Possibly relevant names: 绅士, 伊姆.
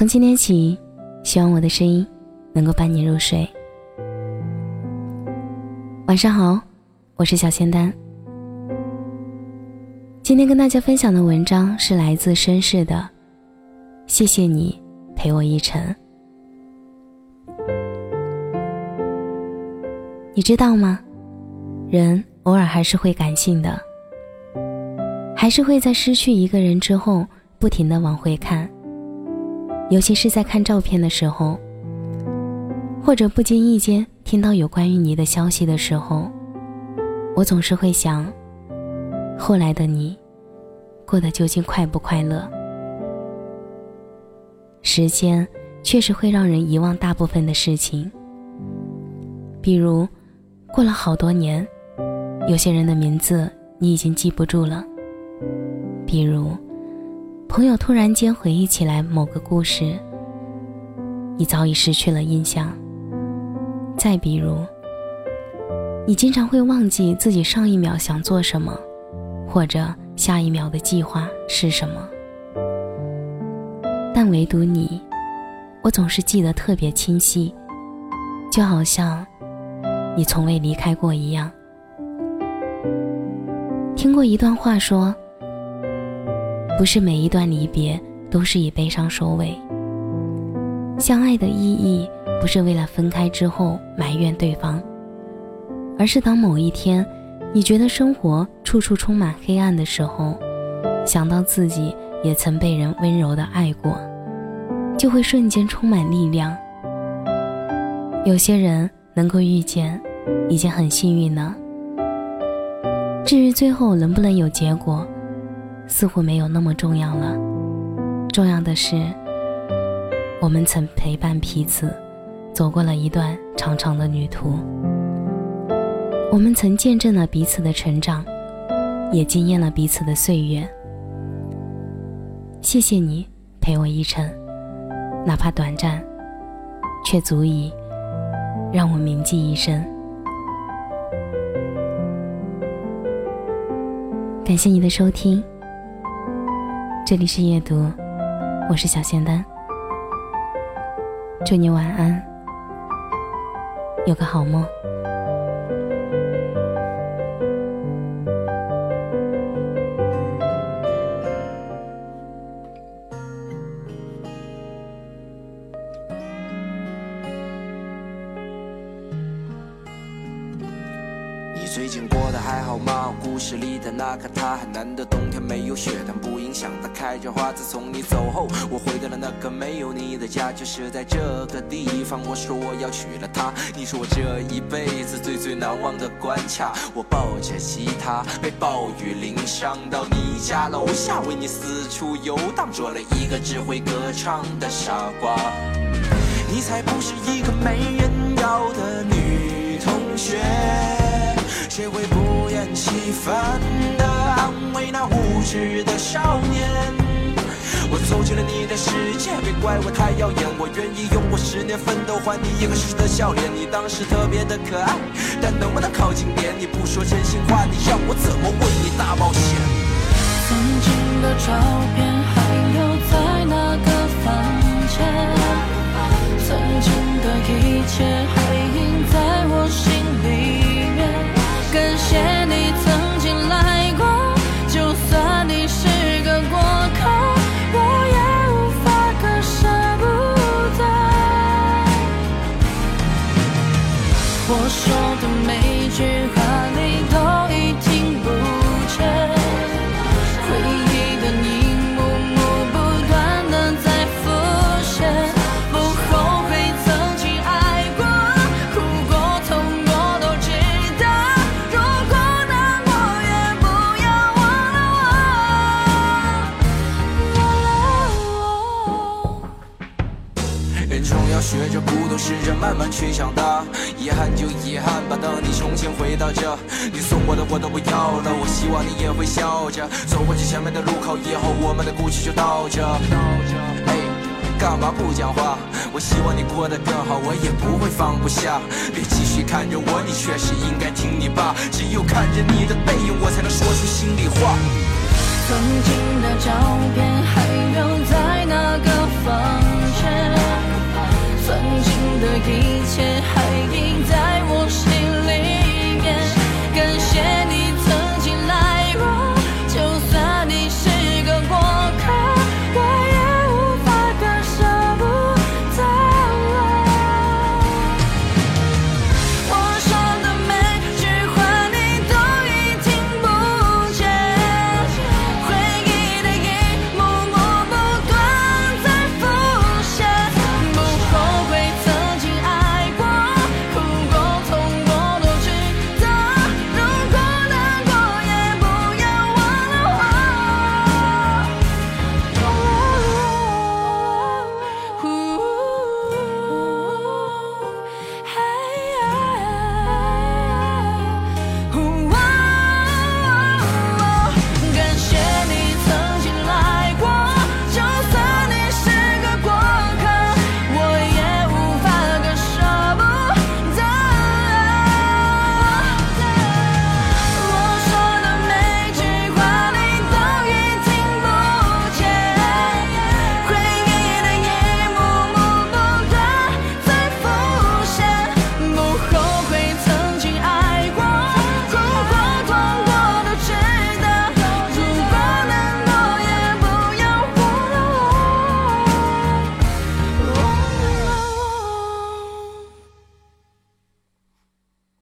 从今天起，希望我的声音能够伴你入睡。晚上好，我是小仙丹。今天跟大家分享的文章是来自绅士的谢谢你陪我一程。你知道吗，人偶尔还是会感性的，还是会在失去一个人之后不停地往回看，尤其是在看照片的时候，或者不经意间听到有关于你的消息的时候，我总是会想，后来的你过得究竟快不快乐。时间确实会让人遗忘大部分的事情，比如过了好多年，有些人的名字你已经记不住了，比如朋友突然间回忆起来某个故事，你早已失去了印象。再比如，你经常会忘记自己上一秒想做什么，或者下一秒的计划是什么，但唯独你，我总是记得特别清晰，就好像你从未离开过一样。听过一段话说，不是每一段离别都是以悲伤收尾，相爱的意义不是为了分开之后埋怨对方，而是当某一天你觉得生活处处充满黑暗的时候，想到自己也曾被人温柔地爱过，就会瞬间充满力量。有些人能够遇见已经很幸运了，至于最后能不能有结果，似乎没有那么重要了。重要的是，我们曾陪伴彼此走过了一段长长的旅途，我们曾见证了彼此的成长，也惊艳了彼此的岁月。谢谢你陪我一程，哪怕短暂，却足以让我铭记一生。感谢你的收听，这里是夜读，我是小仙丹。祝你晚安，有个好梦。你最近过得还好吗？故事里的那个他，很难的冬天没有雪，但不影响它开着花。自从你走后，我回到了那个没有你的家，就是在这个地方。我说我要娶了她，你是我这一辈子最最难忘的关卡。我抱着吉他，被暴雨淋伤，到你家楼下为你四处游荡，做了一个只会歌唱的傻瓜。你才不是一个没人要的女同学，谁会不厌其烦地安慰那无知的少年？我走进了你的世界，别怪我太耀眼，我愿意用我10年奋斗还你一个时的笑脸。你当时特别的可爱，但能不能靠近点？你不说真心话，你让我怎么为你大冒险？曾经的照片还留在那个房间，曾经的一切还印在我心里。感谢你曾经来过，就算你是个过客，我也无法割舍不得。我说的每句话你都已听不见，回忆的一幕幕不断的在浮现，不后悔曾经爱过，哭过痛过都值得。学着不懂，试着慢慢去长大。遗憾就遗憾吧，等你重新回到这，你送我的我都不要了。我希望你也会笑着走过去前面的路口，以后我们的故事就到这。哎，干嘛不讲话？我希望你过得更好，我也不会放不下。别继续看着我，你确实应该听你爸。只有看着你的背影，我才能说出心里话。曾经的照片。